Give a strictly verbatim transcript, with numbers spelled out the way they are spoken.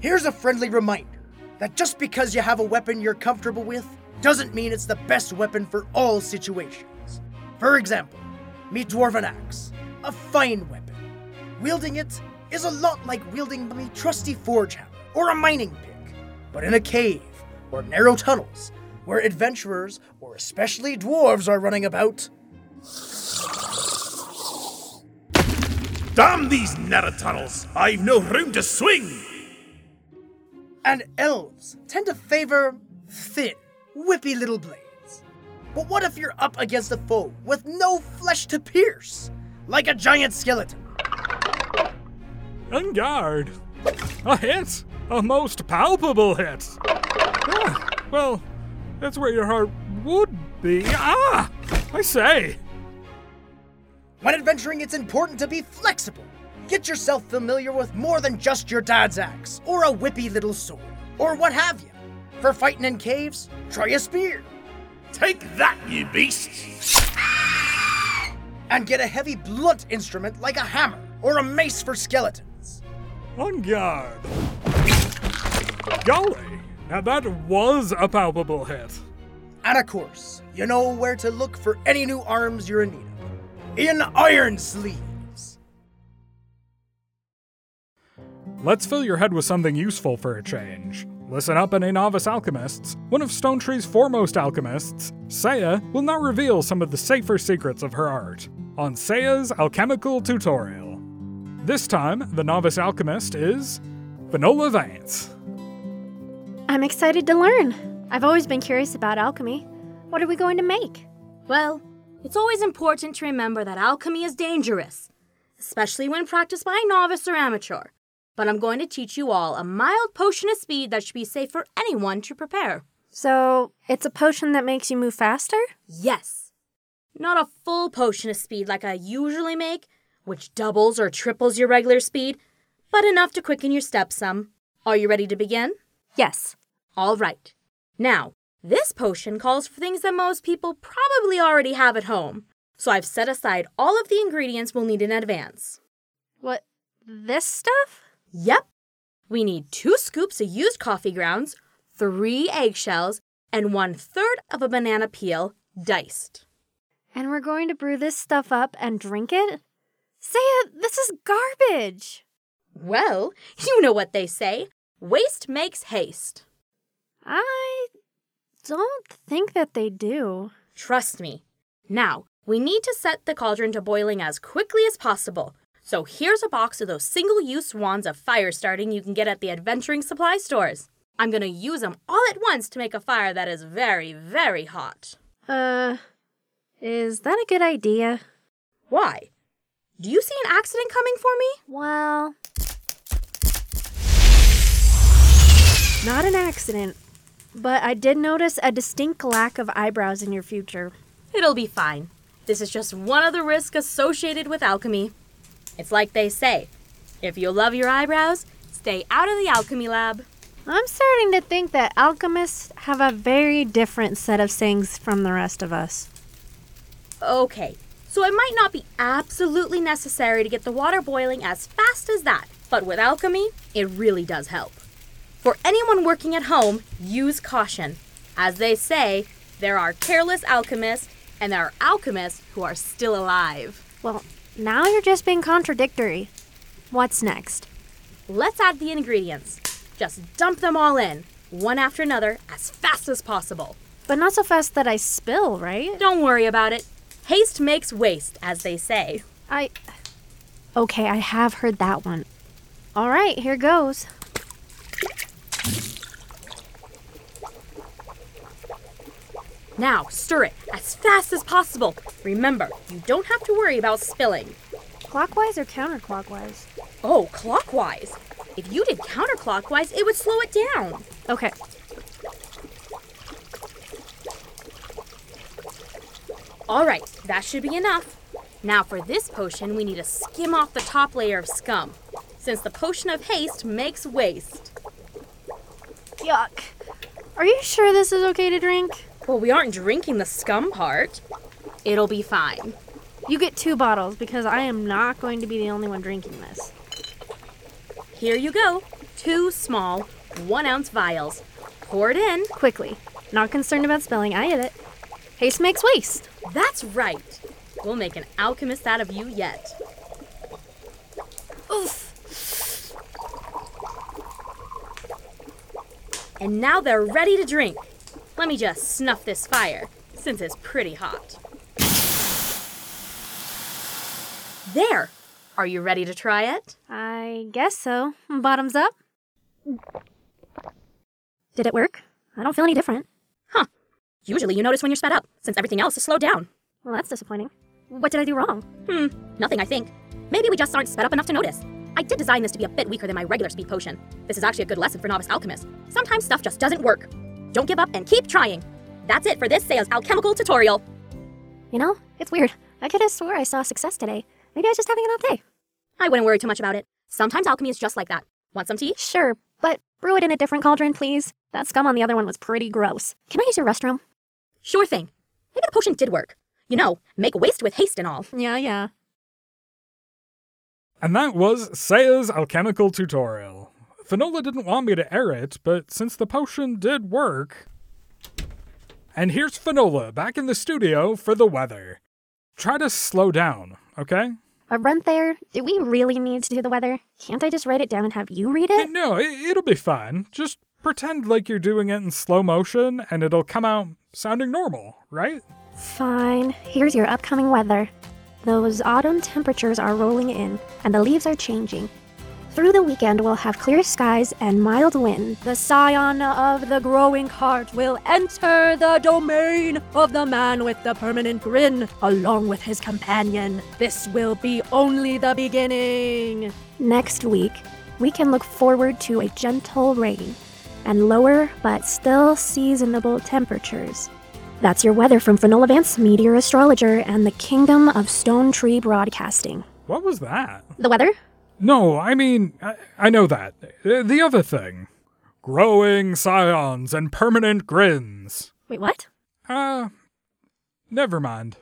Here's a friendly reminder that just because you have a weapon you're comfortable with doesn't mean it's the best weapon for all situations. For example, me Dwarven Axe, a fine weapon. Wielding it is a lot like wielding me trusty forge hammer or a mining pick, but in a cave or narrow tunnels where adventurers, or especially dwarves, are running about. Damn these narrow tunnels! I've no room to swing! And elves tend to favor thin, whippy little blades. But what if you're up against a foe with no flesh to pierce, like a giant skeleton? En garde. A hit! A most palpable hit! Ah, well, that's where your heart would be. Ah! I say! When adventuring, it's important to be flexible. Get yourself familiar with more than just your dad's axe, or a whippy little sword, or what have you. For fighting in caves, try a spear. Take that, you beast! And get a heavy blunt instrument like a hammer, or a mace for skeletons. En garde. Golly, now that was a palpable hit. And of course, you know where to look for any new arms you're in need of. In Iron Sleeves. Let's fill your head with something useful for a change. Listen up, any novice alchemists. One of Stone Tree's foremost alchemists, Seiya, will now reveal some of the safer secrets of her art on Seija's Alchemical Tutorial. This time, the novice alchemist is Finola Vance. I'm excited to learn. I've always been curious about alchemy. What are we going to make? Well, it's always important to remember that alchemy is dangerous, especially when practiced by a novice or amateur. But I'm going to teach you all a mild potion of speed that should be safe for anyone to prepare. So, it's a potion that makes you move faster? Yes. Not a full potion of speed like I usually make, which doubles or triples your regular speed, but enough to quicken your steps some. Are you ready to begin? Yes. All right. Now, this potion calls for things that most people probably already have at home, so I've set aside all of the ingredients we'll need in advance. What, this stuff? Yep. We need two scoops of used coffee grounds, three eggshells, and one-third of a banana peel, diced. And we're going to brew this stuff up and drink it? Seiya, this is garbage! Well, you know what they say. Waste makes haste. I don't think that they do. Trust me. Now, we need to set the cauldron to boiling as quickly as possible. So here's a box of those single-use wands of fire starting you can get at the adventuring supply stores. I'm going to use them all at once to make a fire that is very, very hot. Uh, is that a good idea? Why? Do you see an accident coming for me? Well, not an accident, but I did notice a distinct lack of eyebrows in your future. It'll be fine. This is just one of the risks associated with alchemy. It's like they say, if you love your eyebrows, stay out of the alchemy lab. I'm starting to think that alchemists have a very different set of sayings from the rest of us. Okay, so it might not be absolutely necessary to get the water boiling as fast as that, but with alchemy, it really does help. For anyone working at home, use caution. As they say, there are careless alchemists, and there are alchemists who are still alive. Well, now you're just being contradictory. What's next? Let's add the ingredients. Just dump them all in, one after another, as fast as possible. But not so fast that I spill, right? Don't worry about it. Haste makes waste, as they say. I... Okay, I have heard that one. All right, here goes. Now, stir it as fast as possible. Remember, you don't have to worry about spilling. Clockwise or counterclockwise? Oh, clockwise. If you did counterclockwise, it would slow it down. Okay. All right, that should be enough. Now for this potion, we need to skim off the top layer of scum, since the potion of haste makes waste. Yuck. Are you sure this is okay to drink? Well, we aren't drinking the scum part. It'll be fine. You get two bottles because I am not going to be the only one drinking this. Here you go. two small one-ounce vials. Pour it in. Quickly. Not concerned about spelling, I get it. Haste makes waste. That's right. We'll make an alchemist out of you yet. Oof. And now they're ready to drink. Let me just snuff this fire, since it's pretty hot. There! Are you ready to try it? I guess so. Bottoms up. Did it work? I don't feel any different. Huh. Usually you notice when you're sped up, since everything else is slowed down. Well, that's disappointing. What did I do wrong? Hmm, nothing, I think. Maybe we just aren't sped up enough to notice. I did design this to be a bit weaker than my regular speed potion. This is actually a good lesson for novice alchemists. Sometimes stuff just doesn't work. Don't give up and keep trying. That's it for this Seija's Alchemical Tutorial. You know, it's weird. I could have swore I saw success today. Maybe I was just having an off day. I wouldn't worry too much about it. Sometimes alchemy is just like that. Want some tea? Sure, but brew it in a different cauldron, please. That scum on the other one was pretty gross. Can I use your restroom? Sure thing. Maybe the potion did work. You know, make waste with haste and all. Yeah, yeah. And that was Seija's Alchemical Tutorial. Finola didn't want me to air it, but since the potion did work... And here's Finola back in the studio for the weather. Try to slow down, okay? A run there? Do we really need to do the weather? Can't I just write it down and have you read it? No, it'll be fine. Just pretend like you're doing it in slow motion, and it'll come out sounding normal, right? Fine. Here's your upcoming weather. Those autumn temperatures are rolling in, and the leaves are changing. Through the weekend, we'll have clear skies and mild wind. The scion of the growing heart will enter the domain of the man with the permanent grin, along with his companion. This will be only the beginning. Next week, we can look forward to a gentle rain and lower but still seasonable temperatures. That's your weather from Finola Vance, Meteor Astrologer, and the Kingdom of Stone Tree Broadcasting. What was that? The weather? No, I mean, I, I know that. The other thing. Growing scions and permanent grins. Wait, what? Uh, never mind.